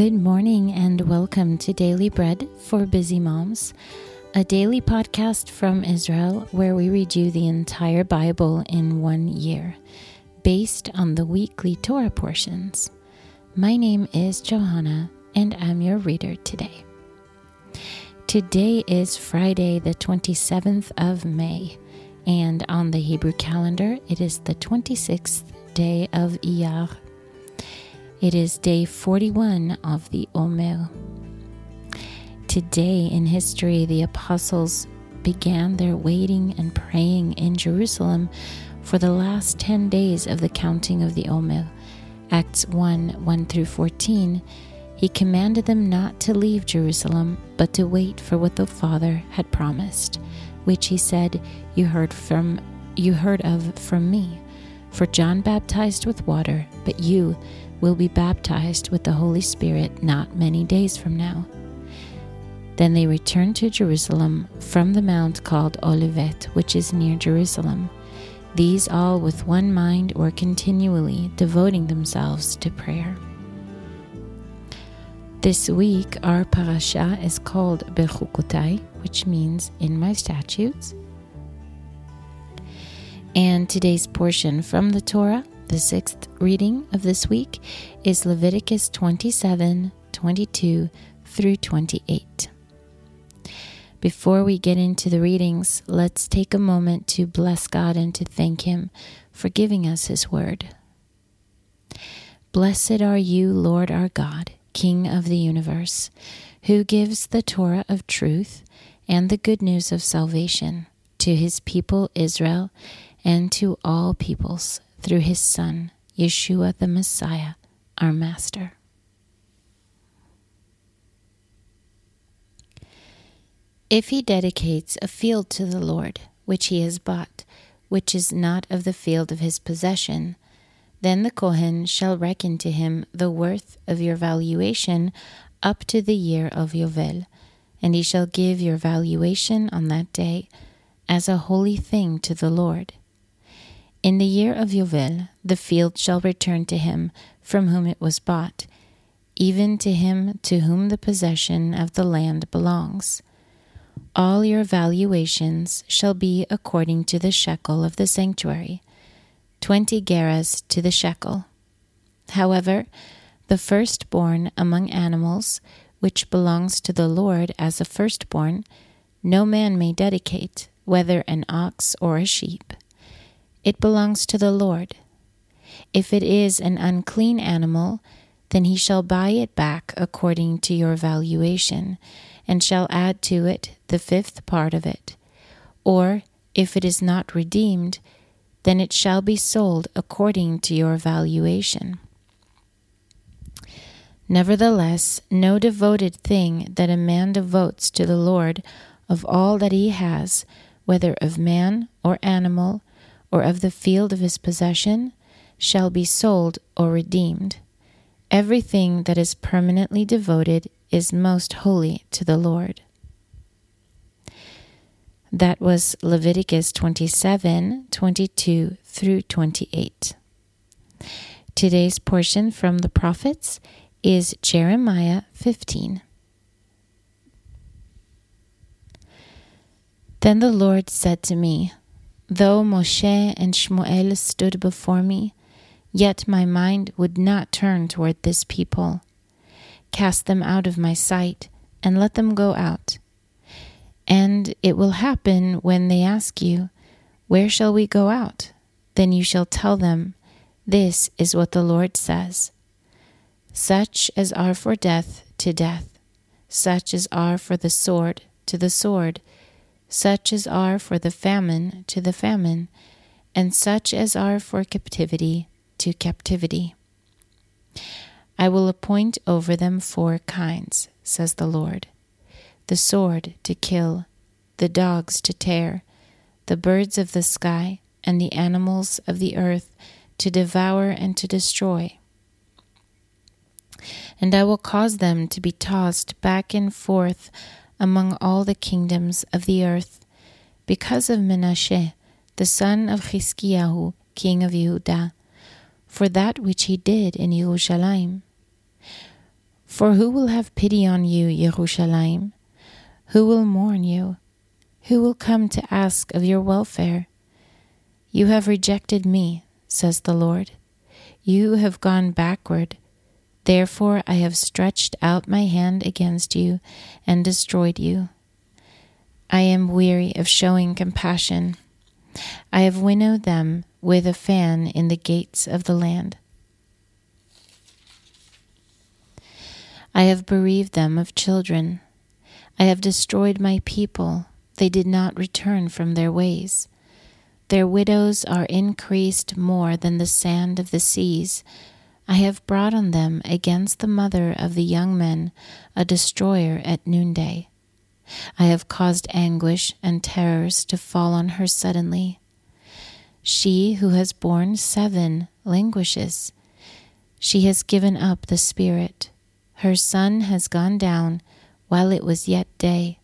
Good morning and welcome to Daily Bread for Busy Moms, a daily podcast from Israel where we read you the entire Bible in 1 year, based on the weekly Torah portions. My name is Johanna and I'm your reader today. Today is Friday the 27th of May, and on the Hebrew calendar it is the 26th day of Iyar. It is day 41 of the Omer. Today in history, the apostles began their waiting and praying in Jerusalem for the last 10 days of the counting of the Omer. Acts 1:1 through 14, he commanded them not to leave Jerusalem, but to wait for what the Father had promised, which he said, you heard of from me. For John baptized with water, but you will be baptized with the Holy Spirit not many days from now. Then they returned to Jerusalem from the mount called Olivet, which is near Jerusalem. These all with one mind were continually devoting themselves to prayer. This week our parasha is called Bechukotai, which means in my statutes. And today's portion from the Torah, the sixth reading of this week, is Leviticus 27:22 through 28. Before we get into the readings, let's take a moment to bless God and to thank Him for giving us His word. Blessed are you, Lord our God, King of the universe, who gives the Torah of truth and the good news of salvation to His people Israel and to all peoples, through His Son, Yeshua the Messiah, our Master. If he dedicates a field to the Lord, which he has bought, which is not of the field of his possession, then the Kohen shall reckon to him the worth of your valuation up to the year of Yovel, and he shall give your valuation on that day as a holy thing to the Lord. In the year of Yovel, the field shall return to him from whom it was bought, even to him to whom the possession of the land belongs. All your valuations shall be according to the shekel of the sanctuary, 20 gerahs to the shekel. However, the firstborn among animals, which belongs to the Lord as a firstborn, no man may dedicate, whether an ox or a sheep. It belongs to the Lord. If it is an unclean animal, then he shall buy it back according to your valuation, and shall add to it the fifth part of it. Or, if it is not redeemed, then it shall be sold according to your valuation. Nevertheless, no devoted thing that a man devotes to the Lord of all that he has, whether of man or animal, or of the field of his possession, shall be sold or redeemed. Everything that is permanently devoted is most holy to the Lord. That was Leviticus 27:22 through 28. Today's portion from the prophets is Jeremiah 15. Then the Lord said to me, though Moshe and Shmuel stood before me, yet my mind would not turn toward this people. Cast them out of my sight, and let them go out. And it will happen when they ask you, where shall we go out? Then you shall tell them, this is what the Lord says. Such as are for death to death, such as are for the sword to the sword, such as are for the famine to the famine, and such as are for captivity to captivity. I will appoint over them 4 kinds, says the Lord, the sword to kill, the dogs to tear, the birds of the sky, and the animals of the earth to devour and to destroy. And I will cause them to be tossed back and forth among all the kingdoms of the earth, because of Menasheh, the son of Chiskiyahu, king of Yehudah, for that which he did in Jerusalem. For who will have pity on you, Yerushalayim? Who will mourn you? Who will come to ask of your welfare? You have rejected me, says the Lord. You have gone backward. Therefore I have stretched out my hand against you and destroyed you. I am weary of showing compassion. I have winnowed them with a fan in the gates of the land. I have bereaved them of children. I have destroyed my people. They did not return from their ways. Their widows are increased more than the sand of the seas. I have brought on them against the mother of the young men, a destroyer at noonday. I have caused anguish and terrors to fall on her suddenly. She who has borne 7 languishes. She has given up the spirit. Her sun has gone down while it was yet day.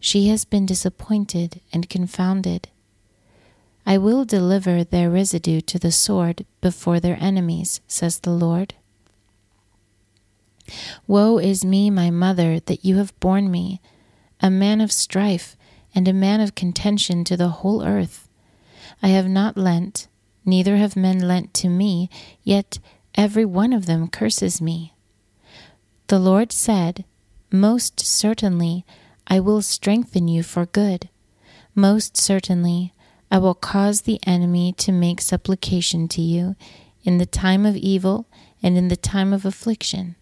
She has been disappointed and confounded. I will deliver their residue to the sword before their enemies, says the Lord. Woe is me, my mother, that you have borne me, a man of strife and a man of contention to the whole earth. I have not lent, neither have men lent to me, yet every one of them curses me. The Lord said, Most certainly I will strengthen you for good. Most certainly I will cause the enemy to make supplication to you in the time of evil and in the time of affliction.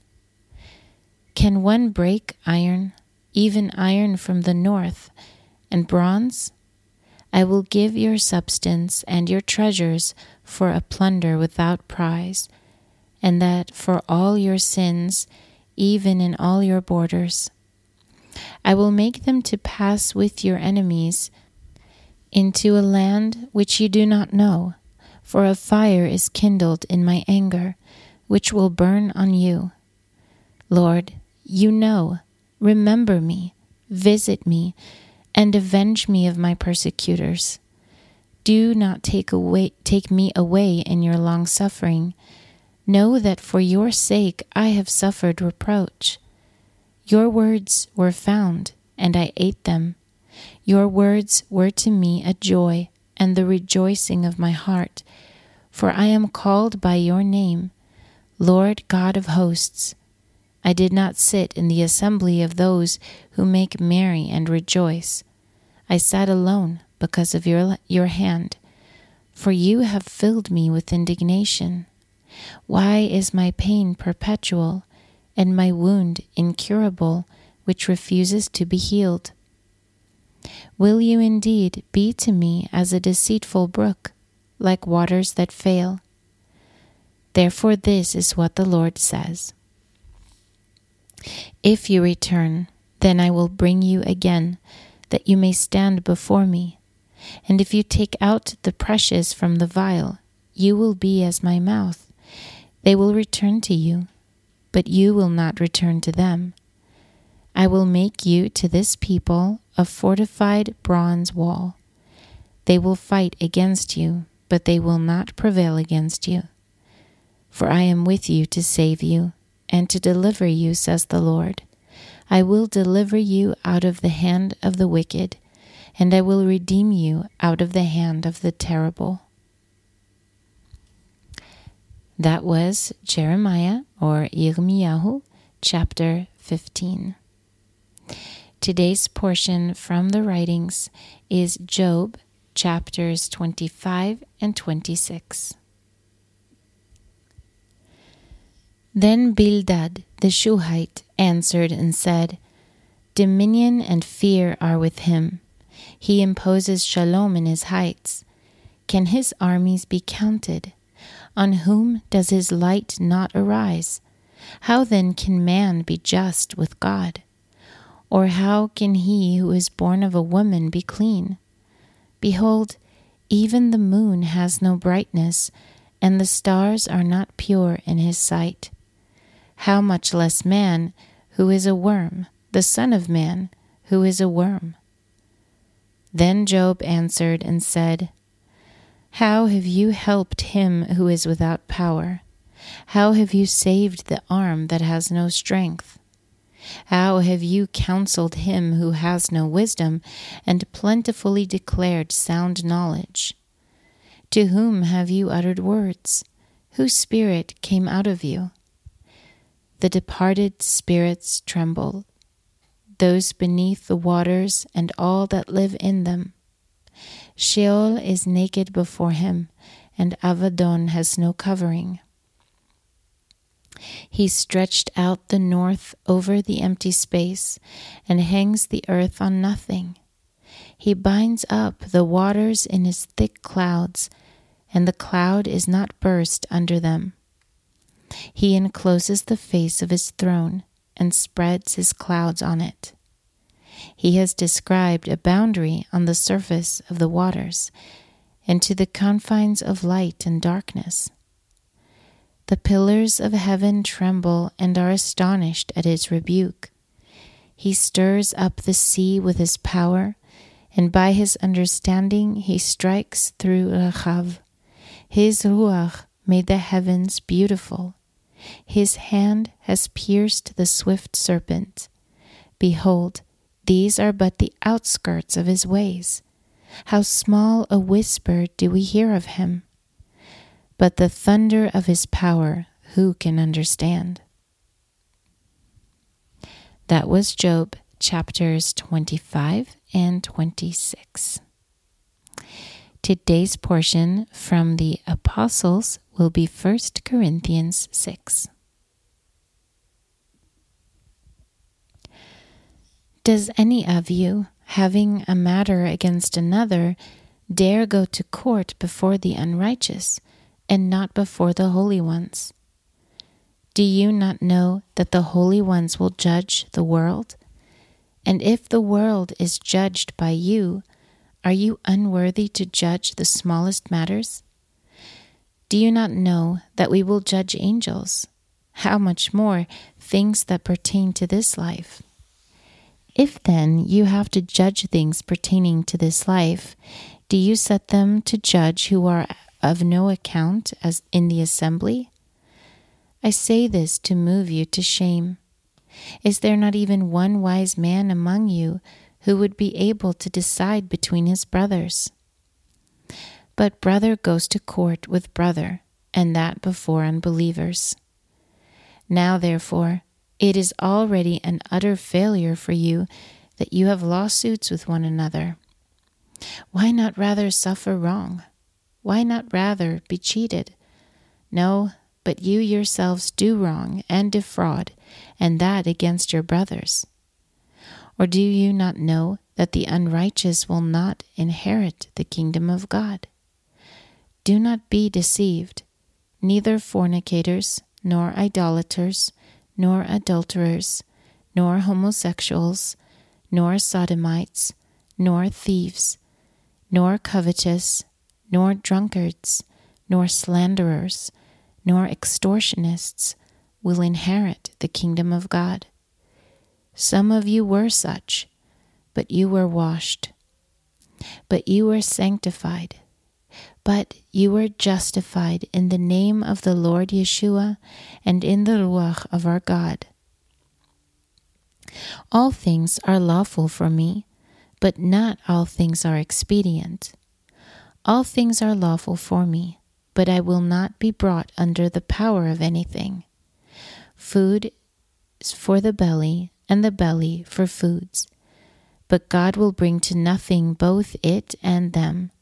Can one break iron, even iron from the north, and bronze? I will give your substance and your treasures for a plunder without prize, and that for all your sins, even in all your borders. I will make them to pass with your enemies into a land which you do not know, for a fire is kindled in my anger, which will burn on you. Lord, you know, remember me, visit me, and avenge me of my persecutors. Do not take me away in your long suffering. Know that for your sake I have suffered reproach. Your words were found, and I ate them. Your words were to me a joy and the rejoicing of my heart, for I am called by your name, Lord God of hosts. I did not sit in the assembly of those who make merry and rejoice. I sat alone because of your hand, for you have filled me with indignation. Why is my pain perpetual and my wound incurable, which refuses to be healed? Will you indeed be to me as a deceitful brook, like waters that fail? Therefore this is what the Lord says. If you return, then I will bring you again, that you may stand before me. And if you take out the precious from the vial, you will be as my mouth. They will return to you, but you will not return to them. I will make you to this people a fortified bronze wall. They will fight against you, but they will not prevail against you. For I am with you to save you and to deliver you, says the Lord. I will deliver you out of the hand of the wicked, and I will redeem you out of the hand of the terrible. That was Jeremiah, or Yirmiyahu, chapter 15. Today's portion from the writings is Job, chapters 25 and 26. Then Bildad the Shuhite answered and said, Dominion and fear are with him. He imposes shalom in his heights. Can his armies be counted? On whom does his light not arise? How then can man be just with God? Or how can he who is born of a woman be clean? Behold, even the moon has no brightness, and the stars are not pure in his sight. How much less man, who is a worm, the son of man, who is a worm? Then Job answered and said, How have you helped him who is without power? How have you saved the arm that has no strength? How have you counseled him who has no wisdom, and plentifully declared sound knowledge? To whom have you uttered words? Whose spirit came out of you? The departed spirits tremble, those beneath the waters and all that live in them. Sheol is naked before him, and Avadon has no covering. He stretched out the north over the empty space, and hangs the earth on nothing. He binds up the waters in his thick clouds, and the cloud is not burst under them. He encloses the face of his throne, and spreads his clouds on it. He has described a boundary on the surface of the waters, and to the confines of light and darkness. The pillars of heaven tremble and are astonished at his rebuke. He stirs up the sea with his power, and by his understanding he strikes through Rahav. His Ruach made the heavens beautiful. His hand has pierced the swift serpent. Behold, these are but the outskirts of his ways. How small a whisper do we hear of him! But the thunder of his power, who can understand? That was Job chapters 25 and 26. Today's portion from the Apostles will be 1 Corinthians 6. Does any of you, having a matter against another, dare go to court before the unrighteous, and not before the holy ones? Do you not know that the holy ones will judge the world? And if the world is judged by you, are you unworthy to judge the smallest matters? Do you not know that we will judge angels? How much more things that pertain to this life? If then you have to judge things pertaining to this life, do you set them to judge who are of no account as in the assembly? I say this to move you to shame. Is there not even one wise man among you who would be able to decide between his brothers? But brother goes to court with brother, and that before unbelievers. Now therefore, it is already an utter failure for you that you have lawsuits with one another. Why not rather suffer wrong? Why not rather be cheated? No, but you yourselves do wrong and defraud, and that against your brothers. Or do you not know that the unrighteous will not inherit the kingdom of God? Do not be deceived. Neither fornicators, nor idolaters, nor adulterers, nor homosexuals, nor sodomites, nor thieves, nor covetous, nor drunkards, nor slanderers, nor extortionists will inherit the kingdom of God. Some of you were such, but you were washed, but you were sanctified, but you were justified in the name of the Lord Yeshua and in the Ruach of our God. All things are lawful for me, but not all things are expedient. All things are lawful for me, but I will not be brought under the power of anything. Food is for the belly, and the belly for foods, but God will bring to nothing both it and them.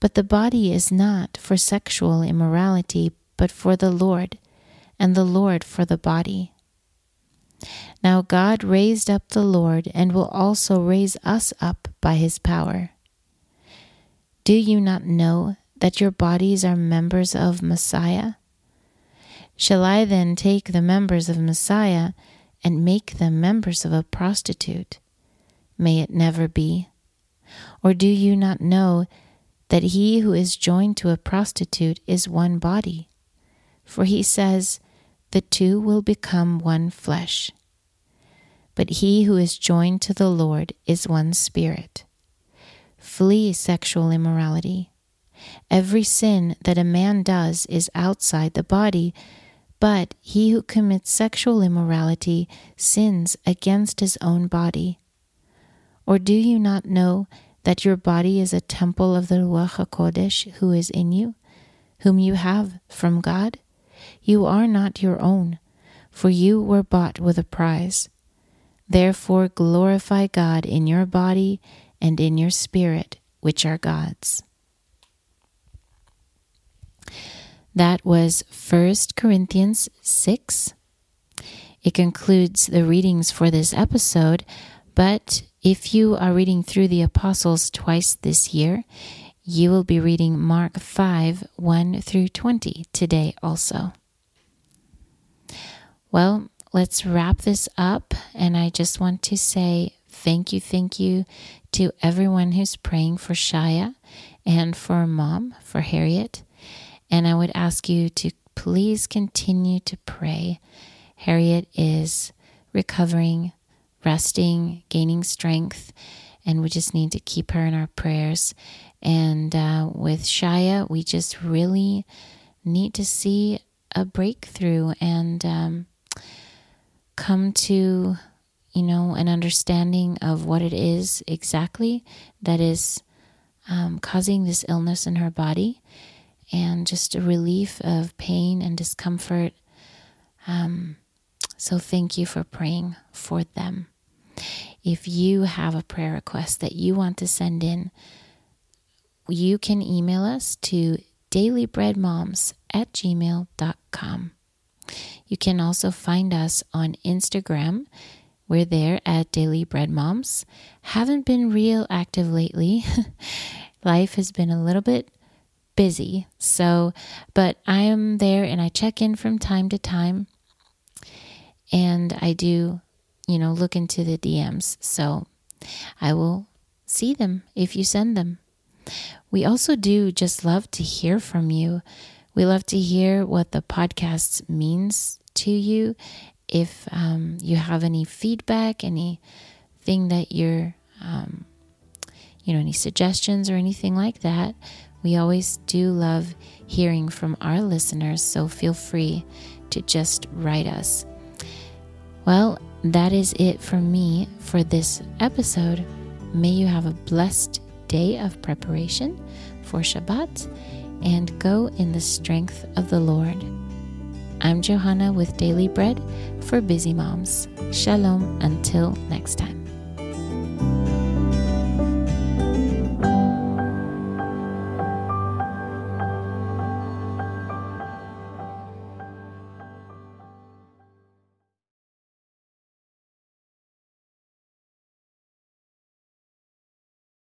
But the body is not for sexual immorality, but for the Lord, and the Lord for the body. Now God raised up the Lord, and will also raise us up by his power. Do you not know that your bodies are members of Messiah? Shall I then take the members of Messiah and make them members of a prostitute? May it never be. Or do you not know that he who is joined to a prostitute is one body? For he says, the two will become one flesh. But he who is joined to the Lord is one spirit. Flee sexual immorality. Every sin that a man does is outside the body, but he who commits sexual immorality sins against his own body. Or do you not know that your body is a temple of the Ruach HaKodesh who is in you, whom you have from God? You are not your own, for you were bought with a price. Therefore glorify God in your body and in your spirit, which are God's. That was 1 Corinthians 6. It concludes the readings for this episode, but if you are reading through the Apostles twice this year, you will be reading Mark 5, 1 through 20 today also. Well, let's wrap this up, and I just want to say thank you to everyone who's praying for Shia and for Mom, for Harriet. And I would ask you to please continue to pray. Harriet is recovering, resting, gaining strength, and we just need to keep her in our prayers. And with Shia, we just really need to see a breakthrough and come to, an understanding of what it is exactly that is causing this illness in her body, and just a relief of pain and discomfort. So thank you for praying for them. If you have a prayer request that you want to send in, you can email us to dailybreadmoms@gmail.com. You can also find us on Instagram. We're there at Daily Bread Moms. Haven't been real active lately. Life has been a little bit busy, but I am there and I check in from time to time, and I do look into the DMs, so I will see them if you send them. We also do just love to hear from you. We love to hear what the podcast means to you. If you have any feedback, anything that you're any suggestions or anything like that, we always do love hearing from our listeners, so feel free to just write us. Well, that is it from me for this episode. May you have a blessed day of preparation for Shabbat and go in the strength of the Lord. I'm Johanna with Daily Bread for Busy Moms. Shalom until next time.